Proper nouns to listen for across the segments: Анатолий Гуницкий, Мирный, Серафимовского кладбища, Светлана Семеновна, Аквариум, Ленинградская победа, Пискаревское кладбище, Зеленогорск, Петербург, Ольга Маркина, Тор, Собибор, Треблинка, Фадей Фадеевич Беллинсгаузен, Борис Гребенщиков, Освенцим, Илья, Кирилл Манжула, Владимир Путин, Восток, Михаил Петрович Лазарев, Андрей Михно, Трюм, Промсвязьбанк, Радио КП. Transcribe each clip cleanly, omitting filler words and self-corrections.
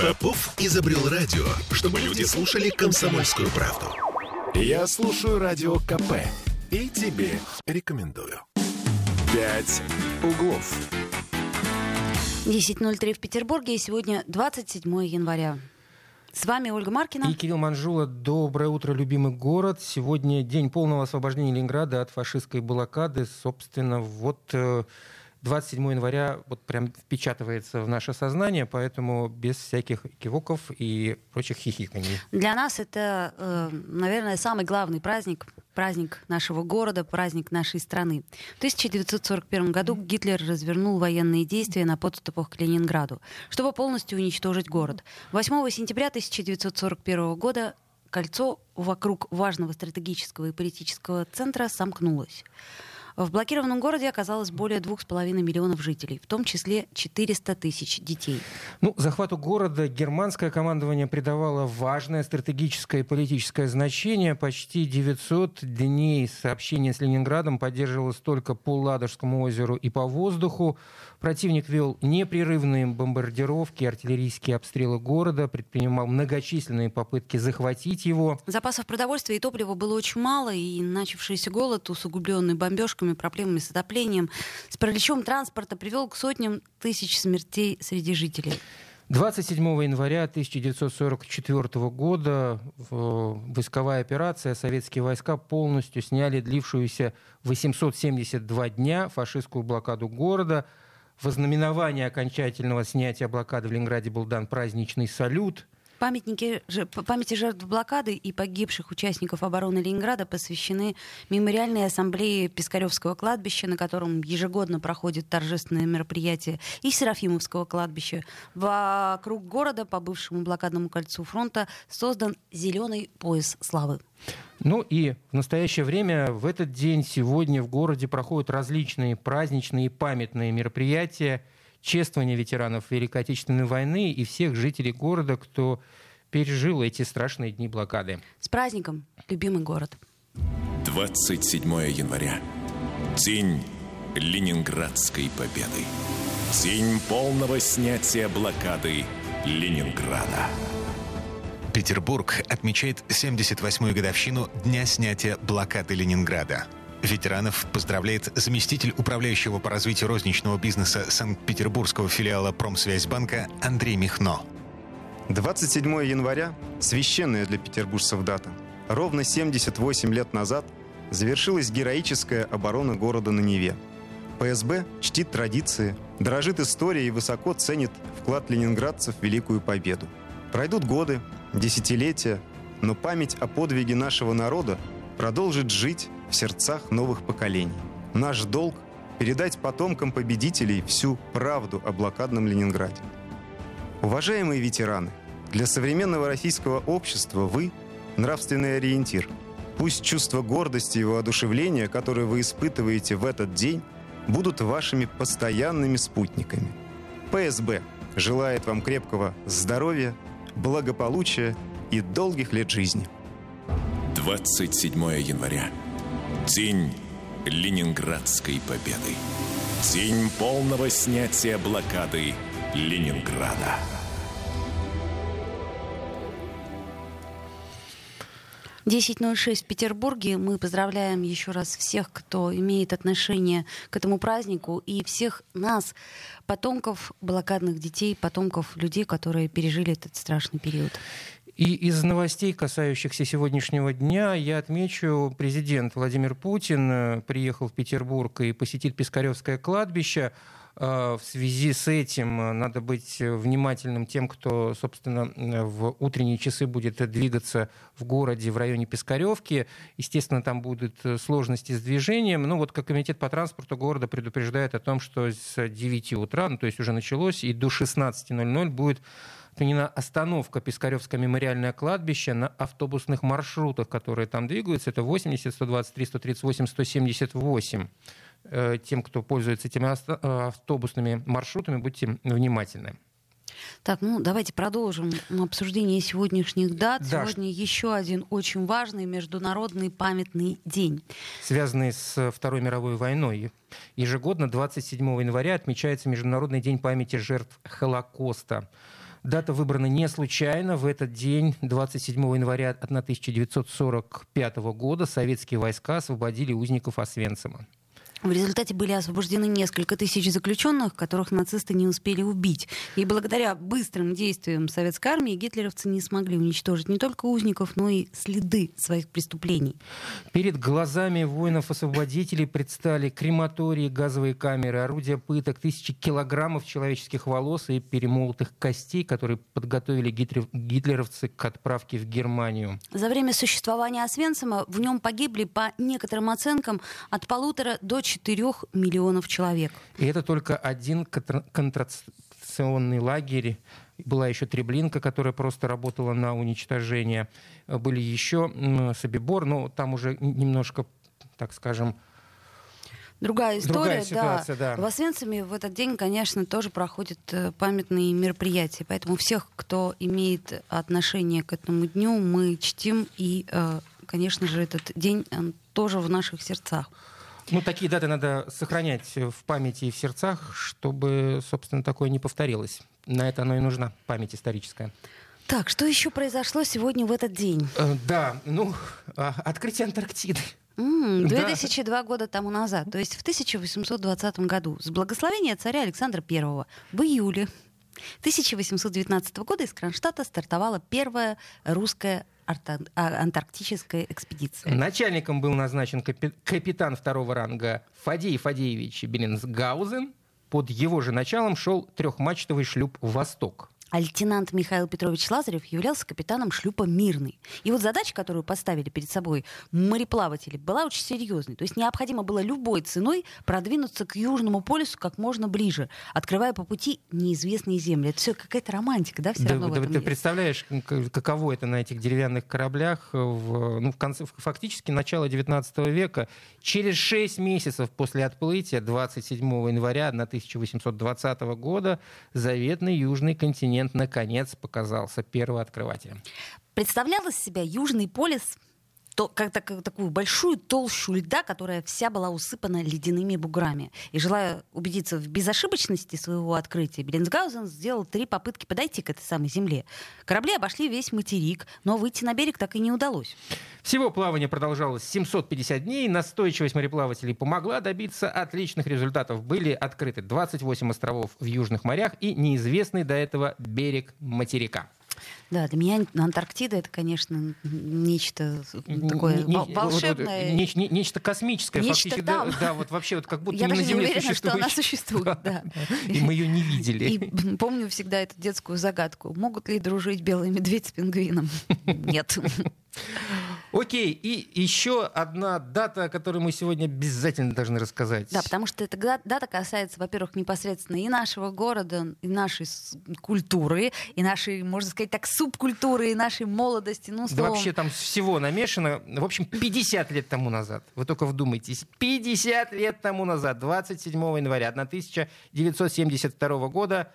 Попов изобрел радио, чтобы люди слушали «Комсомольскую правду». Я слушаю Радио КП и тебе рекомендую. «Пять углов». 10:03 в Петербурге, и сегодня 27 января. С вами Ольга Маркина. И Кирилл Манжула. Доброе утро, любимый город. Сегодня день полного освобождения Ленинграда от фашистской блокады. Собственно, вот 27 января вот прям впечатывается в наше сознание, поэтому без всяких кивоков и прочих хихиканий. Для нас это, наверное, самый главный праздник. Праздник нашего города, праздник нашей страны. В 1941 году Гитлер развернул военные действия на подступах к Ленинграду, чтобы полностью уничтожить город. 8 сентября 1941 года кольцо вокруг важного стратегического и политического центра сомкнулось. В блокированном городе оказалось более 2,5 миллионов жителей, в том числе 400 тысяч детей. Ну, захвату города германское командование придавало важное стратегическое и политическое значение. Почти 900 дней сообщение с Ленинградом поддерживалось только по Ладожскому озеру и по воздуху. Противник вел непрерывные бомбардировки, артиллерийские обстрелы города, предпринимал многочисленные попытки захватить его. Запасов продовольствия и топлива было очень мало, и начавшийся голод, усугубленный бомбежками, проблемами с отоплением, с параличом транспорта привел к сотням тысяч смертей среди жителей. 27 января 1944 года войсковая операция, советские войска полностью сняли длившуюся 872 дня фашистскую блокаду города. Во знаменование окончательного снятия блокады в Ленинграде был дан праздничный салют. Памятники памяти жертв блокады и погибших участников обороны Ленинграда посвящены мемориальной ассамблее Пискаревского кладбища, на котором ежегодно проходит торжественное мероприятие, и Серафимовского кладбища. Вокруг города по бывшему блокадному кольцу фронта создан «Зеленый пояс славы». Ну и в настоящее время, в этот день, сегодня в городе проходят различные праздничные и памятные мероприятия, чествование ветеранов Великой Отечественной войны и всех жителей города, кто пережил эти страшные дни блокады. С праздником, любимый город! 27 января. День Ленинградской победы. День полного снятия блокады Ленинграда. Петербург отмечает 78-ю годовщину дня снятия блокады Ленинграда. Ветеранов поздравляет заместитель управляющего по развитию розничного бизнеса Санкт-Петербургского филиала Промсвязьбанка Андрей Михно. 27 января – священная для петербуржцев дата. Ровно 78 лет назад завершилась героическая оборона города на Неве. ПСБ чтит традиции, дорожит историей и высоко ценит вклад ленинградцев в Великую Победу. Пройдут годы, десятилетия, но память о подвиге нашего народа продолжит жить в сердцах новых поколений. Наш долг – передать потомкам победителей всю правду о блокадном Ленинграде. Уважаемые ветераны, для современного российского общества вы – нравственный ориентир. Пусть чувство гордости и воодушевления, которые вы испытываете в этот день, будут вашими постоянными спутниками. ПСБ желает вам крепкого здоровья, благополучия и долгих лет жизни. 27 января. День Ленинградской победы. День полного снятия блокады Ленинграда. В 10:06 в Петербурге. Мы поздравляем еще раз всех, кто имеет отношение к этому празднику, и всех нас, потомков блокадных детей, потомков людей, которые пережили этот страшный период. И из новостей, касающихся сегодняшнего дня, я отмечу, президент Владимир Путин приехал в Петербург и посетит Пискаревское кладбище. В связи с этим надо быть внимательным тем, кто, собственно, в утренние часы будет двигаться в городе в районе Пискаревки. Естественно, там будут сложности с движением. Но вот как комитет по транспорту города предупреждает о том, что с 9 утра, то есть уже началось, и до 16:00 будет отменена остановка Пискаревское мемориальное кладбище на автобусных маршрутах, которые там двигаются. Это 80, 123, 138, 178. Тем, кто пользуется этими автобусными маршрутами, будьте внимательны. Так, ну давайте продолжим обсуждение сегодняшних дат. Да. Сегодня еще один очень важный международный памятный день, связанный с Второй мировой войной. Ежегодно 27 января отмечается Международный день памяти жертв Холокоста. Дата выбрана не случайно. В этот день, 27 января 1945 года, советские войска освободили узников Освенцима. В результате были освобождены несколько тысяч заключенных, которых нацисты не успели убить. И благодаря быстрым действиям советской армии гитлеровцы не смогли уничтожить не только узников, но и следы своих преступлений. Перед глазами воинов-освободителей предстали крематории, газовые камеры, орудия пыток, тысячи килограммов человеческих волос и перемолотых костей, которые подготовили гитлеровцы к отправке в Германию. За время существования Освенцима в нем погибли, по некоторым оценкам, от 1,5 до 4 миллионов человек. И это только один концентрационный лагерь. Была еще Треблинка, которая просто работала на уничтожение. Были еще Собибор, но там уже немножко, так скажем, другая история. Другая ситуация, да. В Освенциме в этот день, конечно, тоже проходят памятные мероприятия. Поэтому всех, кто имеет отношение к этому дню, мы чтим. И, конечно же, этот день тоже в наших сердцах. Ну, такие даты надо сохранять в памяти и в сердцах, чтобы, собственно, такое не повторилось. На это оно и нужна память историческая. Так, что еще произошло сегодня в этот день? Открытие Антарктиды. 2002 года тому назад, то есть в 1820 году, с благословения царя Александра I, в июле 1819 года из Кронштадта стартовала первая русская антарктическая экспедиция. Начальником был назначен капитан второго ранга Фадей Фадеевич Беллинсгаузен. Под его же началом шел трехмачтовый шлюп «Восток». А лейтенант Михаил Петрович Лазарев являлся капитаном шлюпа «Мирный». И вот задача, которую поставили перед собой мореплаватели, была очень серьезной. То есть необходимо было любой ценой продвинуться к Южному полюсу как можно ближе, открывая по пути неизвестные земли. Это все какая-то романтика, да, все равно в этом ты есть. Представляешь, каково это на этих деревянных кораблях фактически начало 19 века. Через 6 месяцев после отплытия, 27 января 1820 года, заветный Южный континент наконец показался первооткрывателем. Представлял из себя Южный полюс как такую большую толщу льда, которая вся была усыпана ледяными буграми. И, желая убедиться в безошибочности своего открытия, Беллинсгаузен сделал 3 попытки подойти к этой самой земле. Корабли обошли весь материк, но выйти на берег так и не удалось. Всего плавание продолжалось 750 дней. Настойчивость мореплавателей помогла добиться отличных результатов. Были открыты 28 островов в южных морях и неизвестный до этого берег материка. Да, для меня Антарктида — это, конечно, нечто такое волшебное. Нечто космическое. Нечто там. Да, вот вообще вот как будто не на Земле существует. Я даже не уверена, что она существует, да. И мы ее не видели. И помню всегда эту детскую загадку. Могут ли дружить белый медведь с пингвином? Нет. Окей, и еще одна дата, о которой мы сегодня обязательно должны рассказать. Да, потому что эта дата касается, во-первых, непосредственно и нашего города, и нашей культуры, и нашей, можно сказать так, субкультуры, и нашей молодости. Ну, словом... Да вообще там всего намешано. В общем, 50 лет тому назад, вы только вдумайтесь, 50 лет тому назад, 27 января 1972 года,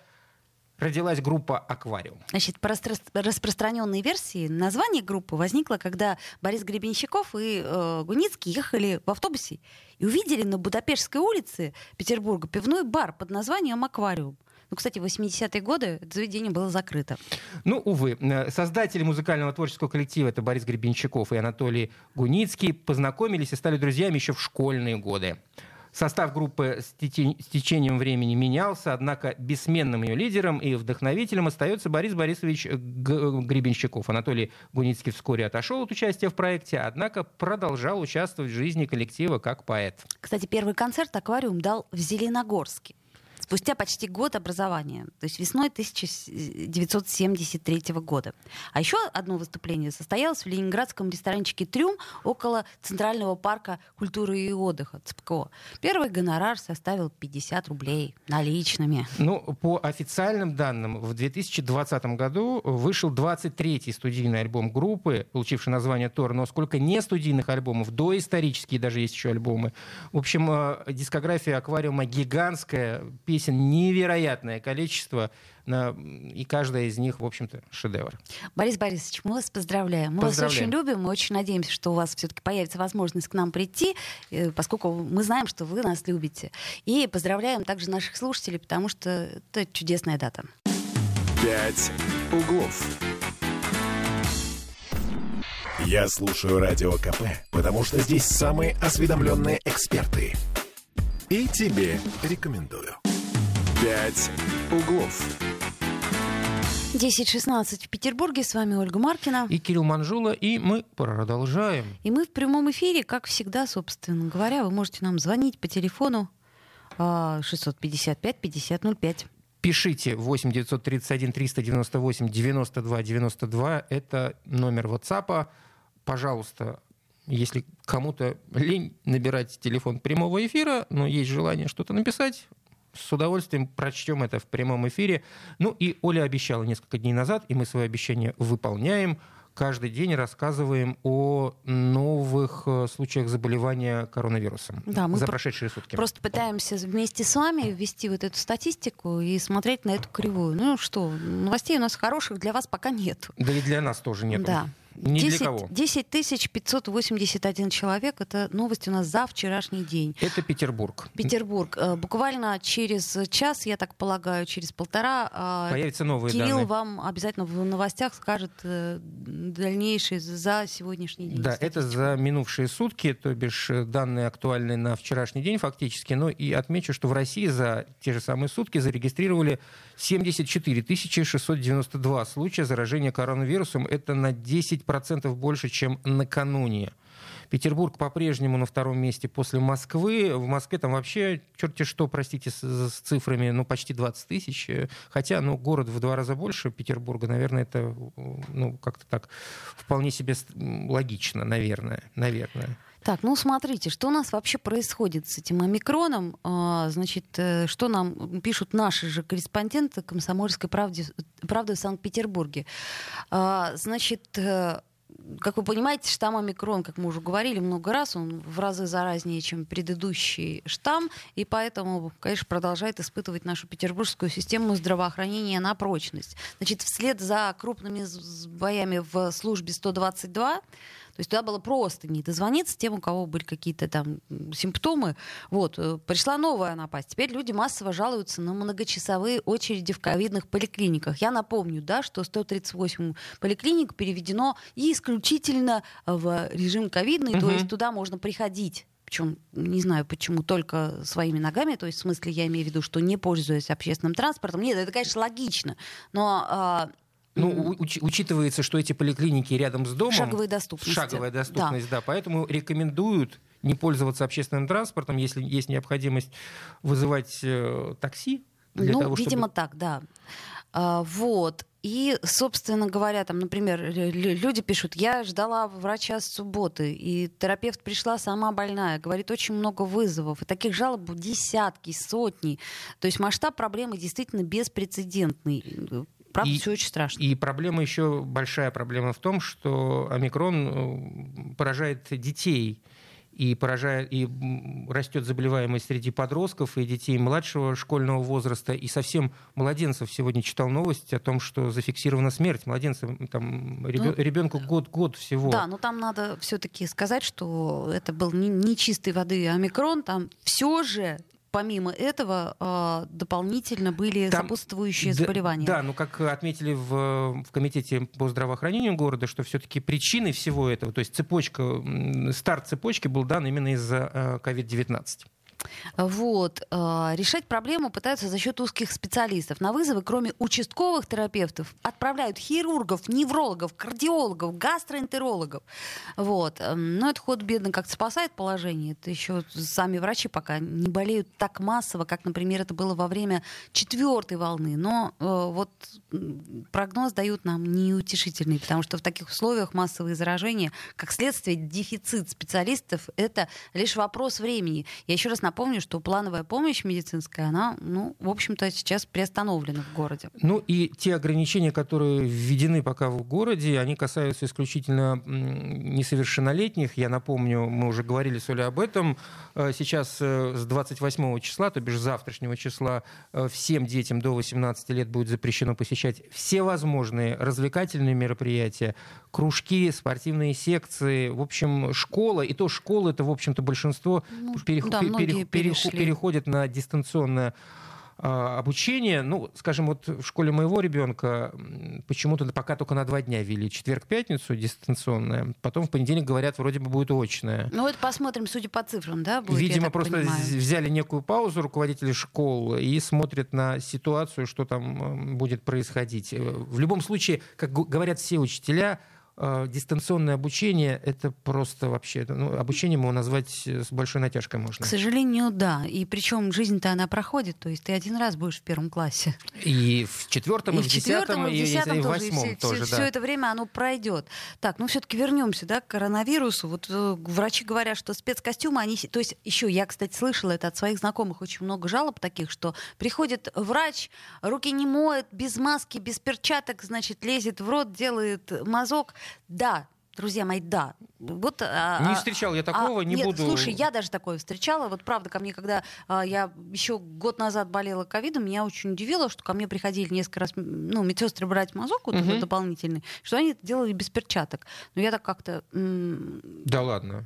родилась группа «Аквариум». Значит, по распространенной версии, название группы возникло, когда Борис Гребенщиков и Гуницкий ехали в автобусе и увидели на Будапештской улице Петербурга пивной бар под названием «Аквариум». Ну, кстати, в 80-е годы это заведение было закрыто. Ну, увы. Создатели музыкального творческого коллектива, это Борис Гребенщиков и Анатолий Гуницкий, познакомились и стали друзьями еще в школьные годы. Состав группы с течением времени менялся, однако бессменным ее лидером и вдохновителем остается Борис Борисович Гребенщиков. Анатолий Гуницкий вскоре отошел от участия в проекте, однако продолжал участвовать в жизни коллектива как поэт. Кстати, первый концерт «Аквариум» дал в Зеленогорске спустя почти год образования, то есть весной 1973 года. А еще одно выступление состоялось в ленинградском ресторанчике «Трюм» около Центрального парка культуры и отдыха ЦПКО. Первый гонорар составил 50 рублей наличными. Ну, по официальным данным, в 2020 году вышел 23-й студийный альбом группы, получивший название «Тор», но сколько не студийных альбомов, доисторические даже есть еще альбомы. В общем, дискография «Аквариума» гигантская, песен невероятное количество, и каждая из них, в общем-то, шедевр. Борис Борисович, мы вас поздравляем. Мы вас очень любим, мы очень надеемся, что у вас все-таки появится возможность к нам прийти, поскольку мы знаем, что вы нас любите. И поздравляем также наших слушателей, потому что это чудесная дата. «Пять углов». Я слушаю Радио КП, потому что здесь самые осведомленные эксперты. И тебе рекомендую. «Пять углов». 10:16 в Петербурге. С вами Ольга Маркина. И Кирилл Манжула. И мы продолжаем. И мы в прямом эфире, как всегда, собственно говоря. Вы можете нам звонить по телефону 655-5005. Пишите 8-931-398-92-92. Это номер WhatsApp. Пожалуйста, если кому-то лень набирать телефон прямого эфира, но есть желание что-то написать, с удовольствием прочтем это в прямом эфире. Ну и Оля обещала несколько дней назад, и мы свое обещание выполняем. Каждый день рассказываем о новых случаях заболевания коронавирусом за прошедшие сутки. Просто пытаемся вместе с вами ввести вот эту статистику и смотреть на эту кривую. Ну что, новостей у нас хороших для вас пока нет. Да и для нас тоже нету. Да. Ни для кого. 10 581 человек. Это новость у нас за вчерашний день. Это Петербург. Петербург. Буквально через час, я так полагаю, через полтора, появятся новые Кирилл данные. Кирилл вам обязательно в новостях скажет дальнейшие за сегодняшний день. Да, статистику. Это за минувшие сутки, то бишь данные актуальны на вчерашний день фактически. Но и отмечу, что в России за те же самые сутки зарегистрировали 74 692 случая заражения коронавирусом. Это на 10% больше, чем накануне. Петербург по-прежнему на втором месте после Москвы. В Москве там вообще, черти что, простите, с цифрами, ну, почти 20 тысяч. Хотя, ну, город в 2 раза больше Петербурга, наверное, это, ну, как-то так вполне себе логично, наверное. Так, ну смотрите, что у нас вообще происходит с этим омикроном. Значит, что нам пишут наши же корреспонденты «Комсомольской правды» в Санкт-Петербурге. Значит, как вы понимаете, штамм омикрон, как мы уже говорили много раз, он в разы заразнее, чем предыдущий штамм, и поэтому, конечно, продолжает испытывать нашу петербургскую систему здравоохранения на прочность. Значит, вслед за крупными боями в службе 122, то есть туда было просто не дозвониться тем, у кого были какие-то там симптомы. Вот, пришла новая напасть. Теперь люди массово жалуются на многочасовые очереди в ковидных поликлиниках. Я напомню, да, что 138 поликлиник переведено исключительно в режим ковидный, то есть туда можно приходить. Причем, не знаю почему, только своими ногами, то есть в смысле я имею в виду, что не пользуясь общественным транспортом. Нет, это, конечно, логично, но... Ну, учитывается, что эти поликлиники рядом с домом. Шаговая доступность, да. Поэтому рекомендуют не пользоваться общественным транспортом, если есть необходимость вызывать такси. Видимо, так. Вот. И, собственно говоря, там, например, люди пишут: я ждала врача с субботы, и терапевт пришла сама больная. Говорит, очень много вызовов. И таких жалоб десятки, сотни. То есть масштаб проблемы действительно беспрецедентный. Правда, все очень страшно. И проблема еще, большая проблема в том, что омикрон поражает детей. И растет заболеваемость среди подростков и детей младшего школьного возраста. И совсем младенцев. Сегодня читал новость о том, что зафиксирована смерть младенцев. Там, ребенку год всего. Да, но там надо все-таки сказать, что это был не чистой воды омикрон. Там все же... Помимо этого, дополнительно были сопутствующие заболевания. Да, но как отметили в Комитете по здравоохранению города, что все-таки причиной всего этого, то есть старт цепочки был дан именно из-за COVID-19. Вот. Решать проблему пытаются за счет узких специалистов. На вызовы, кроме участковых терапевтов, отправляют хирургов, неврологов, кардиологов, гастроэнтерологов. Вот. Но это худо-бедно как-то спасает положение. Это еще сами врачи пока не болеют так массово, как, например, это было во время 4-й волны. Но вот прогноз дают нам неутешительный, потому что в таких условиях массовые заражения, как следствие, дефицит специалистов, это лишь вопрос времени. Я еще раз напомню, что плановая помощь медицинская, она, в общем-то, сейчас приостановлена в городе. Ну и те ограничения, которые введены пока в городе, они касаются исключительно несовершеннолетних. Я напомню, мы уже говорили с Олей об этом. Сейчас с 28 числа, то бишь завтрашнего числа, всем детям до 18 лет будет запрещено посещать всевозможные развлекательные мероприятия, кружки, спортивные секции, в общем, школа. И то школа, это, в общем-то, большинство переходит на дистанционное обучение, ну, скажем, вот в школе моего ребенка почему-то пока только на 2 дня вели. Четверг-пятницу дистанционное, потом в понедельник, говорят, вроде бы будет очное. Ну, это посмотрим, судя по цифрам, да? Будет, видимо, просто взяли некую паузу руководители школ и смотрят на ситуацию, что там будет происходить. В любом случае, как говорят все учителя, дистанционное обучение — это просто вообще... Ну, обучением его назвать с большой натяжкой можно. К сожалению, да. И причем жизнь-то она проходит. То есть ты один раз будешь в 1 классе. И в 4-м, и в 10-м, и в 8-м тоже. Все это время оно пройдет. Так, ну все-таки вернемся, да, к коронавирусу. Вот врачи говорят, что спецкостюмы, они... То есть еще я, кстати, слышала это от своих знакомых, очень много жалоб таких, что приходит врач, руки не моет, без маски, без перчаток, значит, лезет в рот, делает мазок. Да, друзья мои, да. Вот, не встречал я такого, не нет, буду... Слушай, я даже такое встречала. Вот правда, ко мне, когда я еще год назад болела ковидом, меня очень удивило, что ко мне приходили несколько раз, ну, медсестры брать мазок вот, вот, дополнительный, что они это делали без перчаток. Но я так как-то... Да ладно.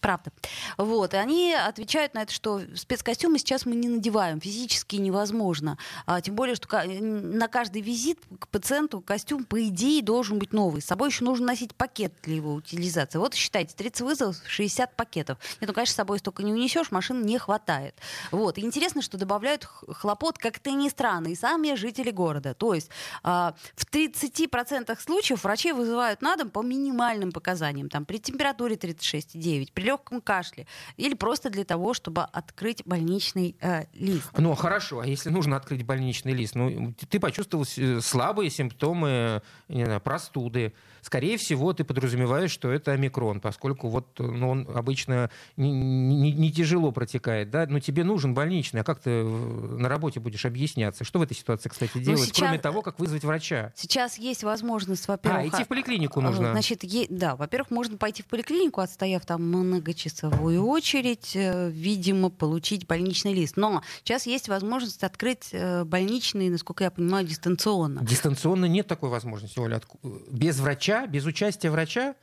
Правда. Вот. И они отвечают на это, что спецкостюмы сейчас мы не надеваем. Физически невозможно. Тем более, что на каждый визит к пациенту костюм, по идее, должен быть новый. С собой еще нужно носить пакет для его утилизации. Вот считайте, 30 вызовов, 60 пакетов. Нет, ну, конечно, с собой столько не унесешь, машин не хватает. Вот. И интересно, что добавляют хлопот, как-то ни странно, и сами жители города. То есть в 30% случаев врачей вызывают на дом по минимальным показаниям. Там, при температуре 36,9, при легком кашле, или просто для того, чтобы открыть больничный лист. Ну, хорошо, а если нужно открыть больничный лист? Ну, ты почувствовал слабые симптомы, не знаю, простуды. Скорее всего, ты подразумеваешь, что это омикрон, поскольку вот, ну, он обычно не тяжело протекает, да? Но тебе нужен больничный, а как ты на работе будешь объясняться? Что в этой ситуации, кстати, делать, сейчас, кроме того, как вызвать врача? Сейчас есть возможность, во-первых... идти в поликлинику нужно. Значит, да, во-первых, можно пойти в поликлинику, отстояв там многочасовую очередь, видимо, получить больничный лист. Но сейчас есть возможность открыть больничный, насколько я понимаю, дистанционно. Дистанционно нет такой возможности, Оля. Без врача, без участия врача?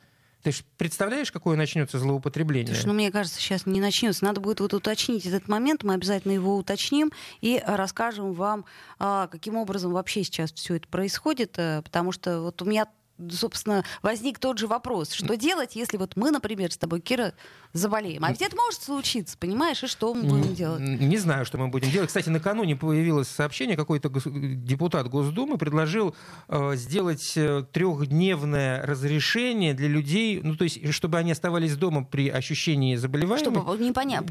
Ты же представляешь, какое начнется злоупотребление? Слушай, ну, мне кажется, сейчас не начнется. Надо будет вот уточнить этот момент. Мы обязательно его уточним и расскажем вам, каким образом вообще сейчас все это происходит. Потому что вот у меня, собственно, возник тот же вопрос. Что делать, если вот мы, например, с тобой, Кира, заболеем? А ведь это может случиться, понимаешь? И что мы будем делать? Не знаю, что мы будем делать. Кстати, накануне появилось сообщение. Какой-то депутат Госдумы предложил сделать 3-дневное разрешение для людей, ну, то есть, чтобы они оставались дома при ощущении заболевания. Чтобы понять,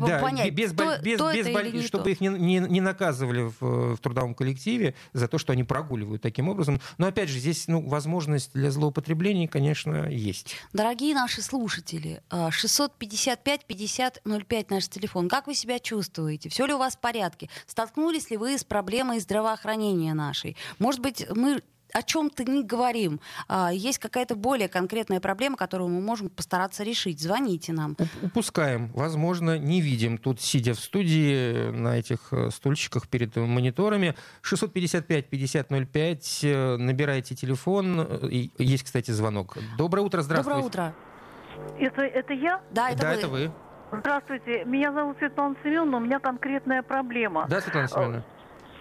чтобы их не наказывали в трудовом коллективе за то, что они прогуливают таким образом. Но, опять же, здесь, ну, возможность для злоупотреблений, конечно, есть. Дорогие наши слушатели, 655-50-05 наш телефон. Как вы себя чувствуете? Все ли у вас в порядке? Столкнулись ли вы с проблемой здравоохранения нашей? Может быть, мы о чем-то не говорим. Есть какая-то более конкретная проблема, которую мы можем постараться решить. Звоните нам. Упускаем. Возможно, не видим. Тут, сидя в студии, на этих стульчиках перед мониторами. 655-50-05. Набирайте телефон. Есть, кстати, звонок. Доброе утро. Здравствуйте. Доброе утро. Это я? Да, это, да, вы. Это вы. Здравствуйте. Меня зовут Светлана Семеновна. У меня конкретная проблема. Да, Светлана Семеновна.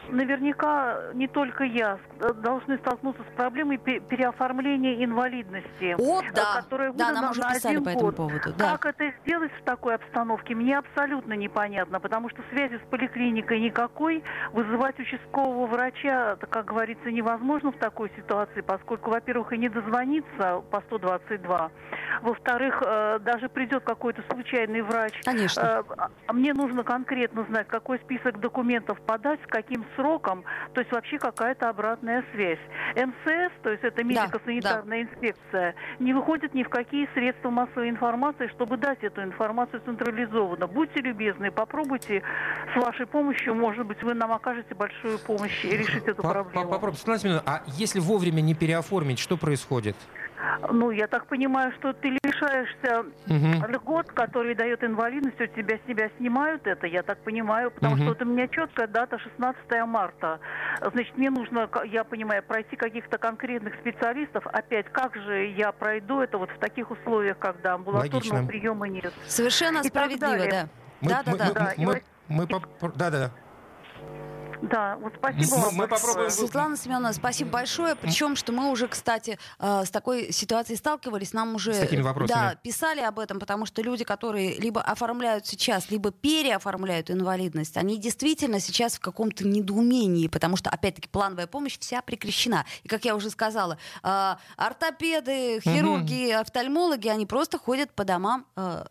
Наверняка не только я должны столкнуться с проблемой переоформления инвалидности, которая выдана нам уже писали по этому поводу. Да. Как это сделать в такой обстановке, мне абсолютно непонятно, потому что связи с поликлиникой никакой, вызывать участкового врача, как говорится, невозможно в такой ситуации, поскольку, во-первых, и не дозвониться по 122, во-вторых, даже придет какой-то случайный врач. Конечно. Мне нужно конкретно знать, какой список документов подать, с каким сроком, то есть вообще какая-то обратная связь. МСС, то есть это медико-санитарная инспекция, не выходит ни в какие средства массовой информации, чтобы дать эту информацию централизованно. Будьте любезны, попробуйте с вашей помощью, может быть, вы нам окажете большую помощь и решите эту проблему. Попробуйте. Светлана, а если вовремя не переоформить, что происходит? Ну, я так понимаю, что ты лишаешься льгот, который дает инвалидность, у тебя с себя снимают это, я так понимаю, потому что вот у меня четкая дата 16 марта. Значит, мне нужно, я понимаю, пройти каких-то конкретных специалистов. Опять, как же я пройду это вот в таких условиях, когда амбулаторного приема нет? Совершенно справедливо, да. Да-да-да. Да, вот спасибо вам. Мы попробуем. Светлана Семеновна, спасибо большое. Причем, что мы уже, кстати, с такой ситуацией сталкивались, нам уже писали об этом, потому что люди, которые либо оформляют сейчас, либо переоформляют инвалидность, они действительно сейчас в каком-то недоумении, потому что, опять-таки, плановая помощь вся прекращена. И, как я уже сказала, ортопеды, хирурги, офтальмологи, они просто ходят по домам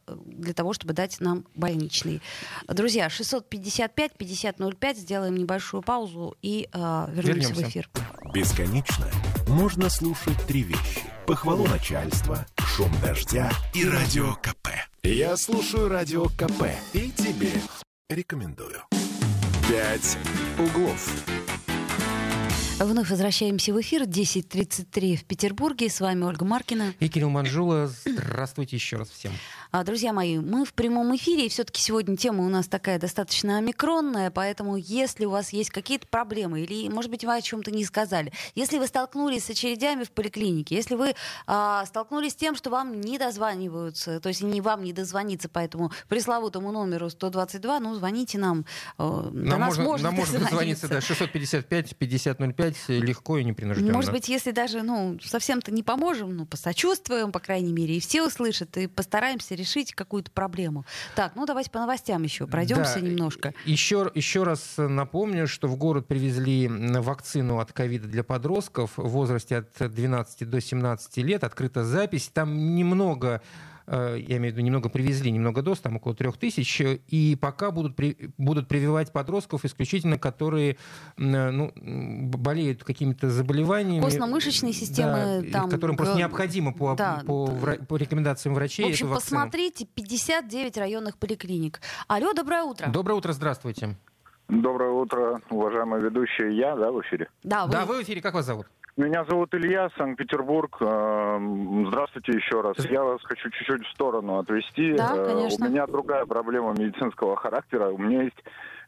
для того, чтобы дать нам больничный. Друзья, 655-5005, сделаем небольшую паузу и вернемся в эфир. Бесконечно можно слушать три вещи. Похвалу начальства, шум дождя и Радио КП. Я слушаю Радио КП и тебе рекомендую. 5 углов. Вновь возвращаемся в эфир. 10:33 в Петербурге. С вами Ольга Маркина. И Кирилл Манжула. Здравствуйте еще раз всем. Друзья мои, мы в прямом эфире. И все-таки сегодня тема у нас такая достаточно омикронная. Поэтому если у вас есть какие-то проблемы, или, может быть, вы о чем-то не сказали, если вы столкнулись с очередями в поликлинике, если вы столкнулись с тем, что вам не дозваниваются, то есть вам не дозвониться по этому пресловутому номеру 122, ну, звоните нам. Нам можно дозвониться. Да, 655-5005. Легко и непринужденно. Может быть, если даже совсем-то не поможем, посочувствуем, по крайней мере, и все услышат, и постараемся решить какую-то проблему. Так, давайте по новостям еще пройдемся немножко. Еще раз напомню, что в город привезли вакцину от ковида для подростков в возрасте от 12 до 17 лет. Открыта запись. Там немного... Я имею в виду, немного привезли, немного доз, там около 3000, и пока будут прививать подростков исключительно, которые болеют какими-то заболеваниями. Костно-мышечной системы. Да, там, которым просто необходимо по рекомендациям врачей. В общем, посмотрите, 59 районных поликлиник. Алло, доброе утро. Доброе утро, здравствуйте. Доброе утро, уважаемые ведущие. Я, в эфире? Да, вы в эфире. Как вас зовут? Меня зовут Илья, Санкт-Петербург. Здравствуйте еще раз. Я вас хочу чуть-чуть в сторону отвести. Да, конечно. У меня другая проблема медицинского характера. У меня есть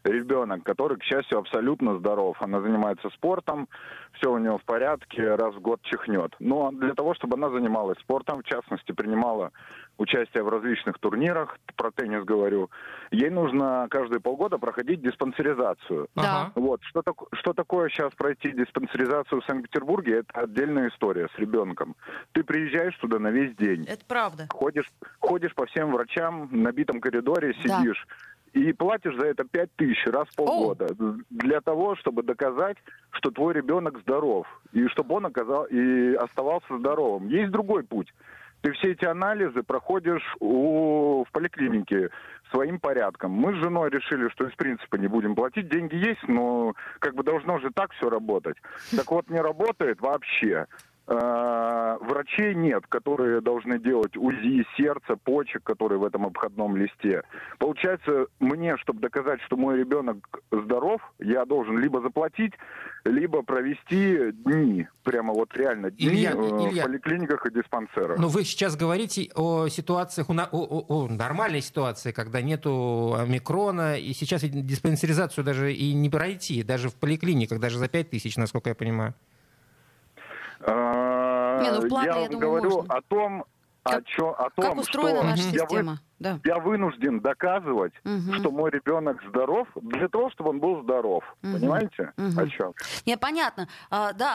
ребенок, который, к счастью, абсолютно здоров. Она занимается спортом, все у нее в порядке, раз в год чихнет. Но для того, чтобы она занималась спортом, в частности, принимала участие в различных турнирах, про теннис говорю, ей нужно каждые полгода проходить диспансеризацию. Да. Вот. Что такое сейчас пройти диспансеризацию в Санкт-Петербурге, это отдельная история с ребенком. Ты приезжаешь туда на весь день. Это правда. Ходишь по всем врачам, в набитом коридоре сидишь. И платишь за это 5000 раз в полгода для того, чтобы доказать, что твой ребенок здоров, и чтобы он оставался здоровым. Есть другой путь. Ты все эти анализы проходишь в поликлинике своим порядком. Мы с женой решили, что из принципа не будем платить. Деньги есть, но должно же так все работать. Так вот, не работает вообще. Врачей нет, которые должны делать УЗИ сердца, почек, которые в этом обходном листе. Получается, мне, чтобы доказать, что мой ребенок здоров, я должен либо заплатить, либо провести дни, прямо реально дни Илья, в поликлиниках и диспансерах. Но вы сейчас говорите о ситуациях, о нормальной ситуации, когда нету омикрона, и сейчас диспансеризацию даже и не пройти, даже в поликлиниках, даже за 5000, насколько я понимаю. Я говорю о том, что я вынужден доказывать, что мой ребенок здоров, для того, чтобы он был здоров. Понимаете? О чем? Понятно.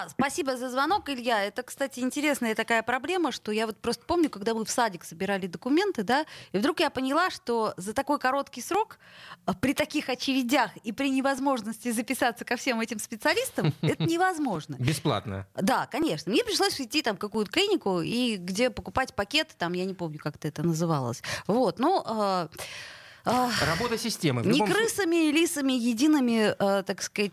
Спасибо за звонок, Илья. Это, кстати, интересная такая проблема, что я просто помню, когда мы в садик собирали документы, и вдруг я поняла, что за такой короткий срок, при таких очередях и при невозможности записаться ко всем этим специалистам, это невозможно. Бесплатно. Да, конечно. Мне пришлось идти в какую-то клинику, и где покупать пакеты, я не помню, как это называлось. Работа системы. Не крысами и лисами едиными,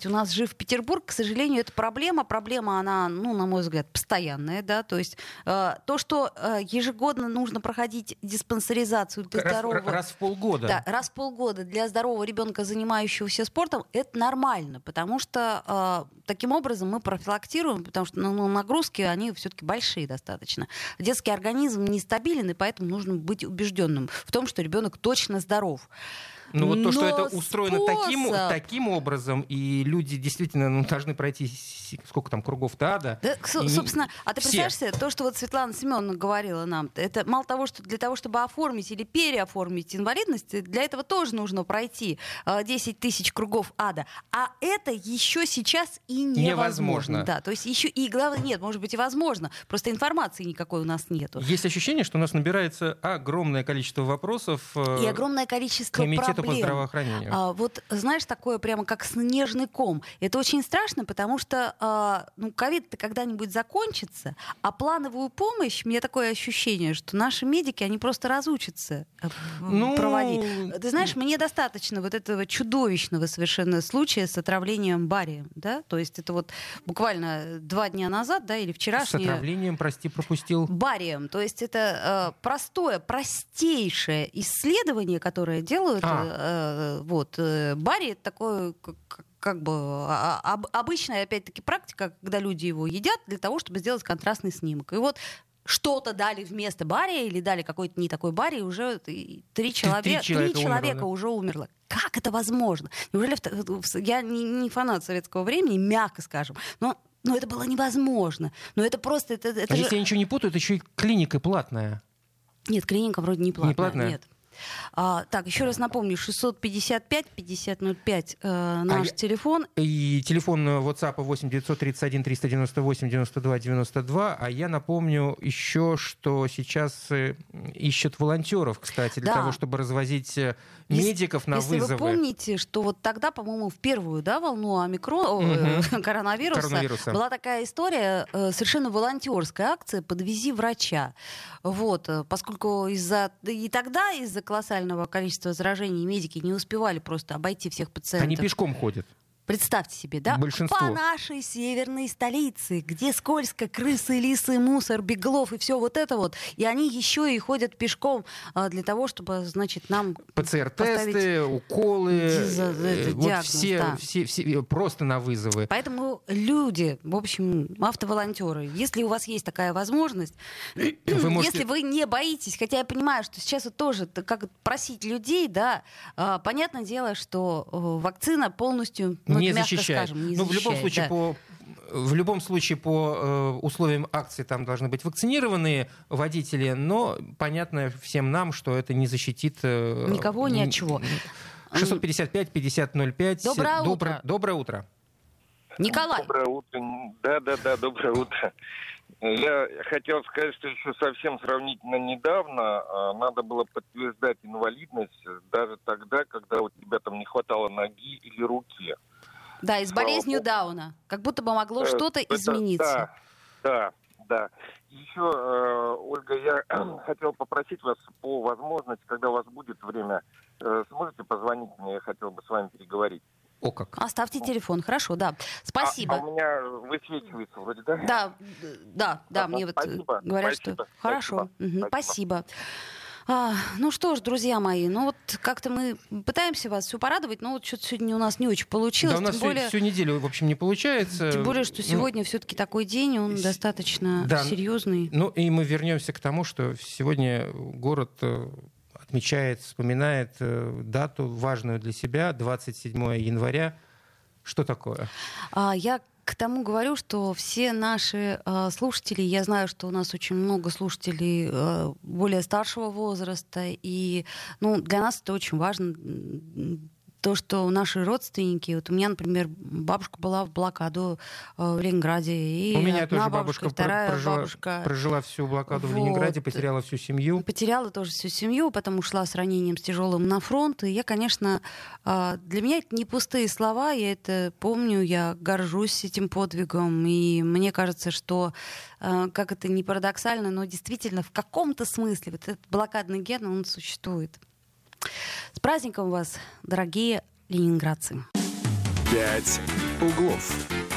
у нас жив Петербург. К сожалению, это проблема. Проблема, она, на мой взгляд, постоянная. Да? То есть то, что ежегодно нужно проходить диспансеризацию для здорового... Раз в полгода. Да, раз в полгода для здорового ребенка, занимающегося спортом, это нормально, потому что таким образом мы профилактируем, потому что нагрузки, они все-таки большие достаточно. Детский организм нестабилен, и поэтому нужно быть убежденным в том, что ребенок точно здоров. Ну вот то, что это устроено таким образом, и люди действительно должны пройти сколько там кругов-то ада. Да, собственно, а ты представляешь себе, то, что вот Светлана Семеновна говорила нам, это мало того, что для того, чтобы оформить или переоформить инвалидность, для этого тоже нужно пройти 10 тысяч кругов ада. А это еще сейчас и невозможно. Да, то есть еще и главное, нет, может быть и возможно, просто информации никакой у нас нету. Есть ощущение, что у нас набирается огромное количество вопросов и огромное количество комитета проблем. По здравоохранению. Вот знаешь, такое прямо как снежный ком. Это очень страшно, потому что ковид-то когда-нибудь закончится, а плановую помощь, у меня такое ощущение, что наши медики, они просто разучатся проводить. Ты знаешь, мне достаточно вот этого чудовищного совершенно случая с отравлением барием, да? То есть это вот буквально 2 дня назад, да, или вчерашнее. С отравлением, прости, пропустил. Барием. То есть это простейшее исследование, которое делают. Барий — это такое... как бы обычная, опять-таки, практика, когда люди его едят для того, чтобы сделать контрастный снимок. И вот что-то дали вместо бария или дали какой-то не такой барий, уже 3 человека уже умерло. Как это возможно? Неужели я не фанат советского времени, мягко скажем, но это было невозможно. Но это просто... Это если я ничего не путаю, это еще и клиника платная. Нет, клиника вроде не платная. Не платная? Нет. Так, еще раз напомню, 655-5005 наш телефон. И телефон WhatsApp 8-931-398-92-92. А я напомню еще, что сейчас ищут волонтеров, кстати, для того, чтобы развозить медиков на вызовы. Если вы помните, что вот тогда, по-моему, в первую волну коронавируса была такая история, совершенно волонтерская акция «Подвези врача». Вот, поскольку из-за колоссального количества заражений медики не успевали просто обойти всех пациентов. Они пешком ходят. Представьте себе, да? Большинство. По нашей северной столице, где скользко, крысы, лисы, мусор, беглов и все вот это вот. И они еще и ходят пешком для того, чтобы, значит, нам ПЦР-тесты, уколы, диагноз, все просто на вызовы. Поэтому люди, в общем, автоволонтеры, если у вас есть такая возможность, если вы не боитесь, хотя я понимаю, что сейчас вот тоже как просить людей, да, понятное дело, что вакцина полностью... не защищает. Скажем, не защищает. В любом случае, по условиям акции там должны быть вакцинированные водители, но понятно всем нам, что это не защитит... никого ни от чего. 655-5005. Доброе утро. Николай. Доброе утро. Да, доброе утро. Я хотел сказать, что еще совсем сравнительно недавно надо было подтверждать инвалидность даже тогда, когда у тебя там не хватало ноги или руки. Да, и с болезнью Дауна. Как будто бы могло что-то измениться. Да. Еще, Ольга, я хотел попросить вас по возможности, когда у вас будет время, сможете позвонить мне, я хотел бы с вами переговорить. О, как. Оставьте телефон, хорошо, да. Спасибо. У меня высвечивается вроде, да? Да, мне спасибо, говорят, спасибо, что... Хорошо, спасибо. Что ж, друзья мои, как-то мы пытаемся вас все порадовать, но что-то сегодня у нас не очень получилось. Да, у нас всю неделю, в общем, не получается. Тем более, что сегодня все-таки такой день, он достаточно серьезный. И мы вернемся к тому, что сегодня город... отмечает, вспоминает дату важную для себя, 27 января. Что такое? Я к тому говорю, что все наши слушатели, я знаю, что у нас очень много слушателей более старшего возраста, и для нас это очень важно. То, что наши родственники... Вот у меня, например, бабушка была в блокаду в Ленинграде. И у меня тоже бабушка прожила всю блокаду в Ленинграде, потеряла всю семью. Потеряла тоже всю семью, потом ушла с ранением с тяжелым на фронт. И я, конечно... Для меня это не пустые слова, я это помню, я горжусь этим подвигом. И мне кажется, что, как это ни парадоксально, но действительно в каком-то смысле вот этот блокадный ген, он существует. С праздником вас, дорогие ленинградцы! 5 углов.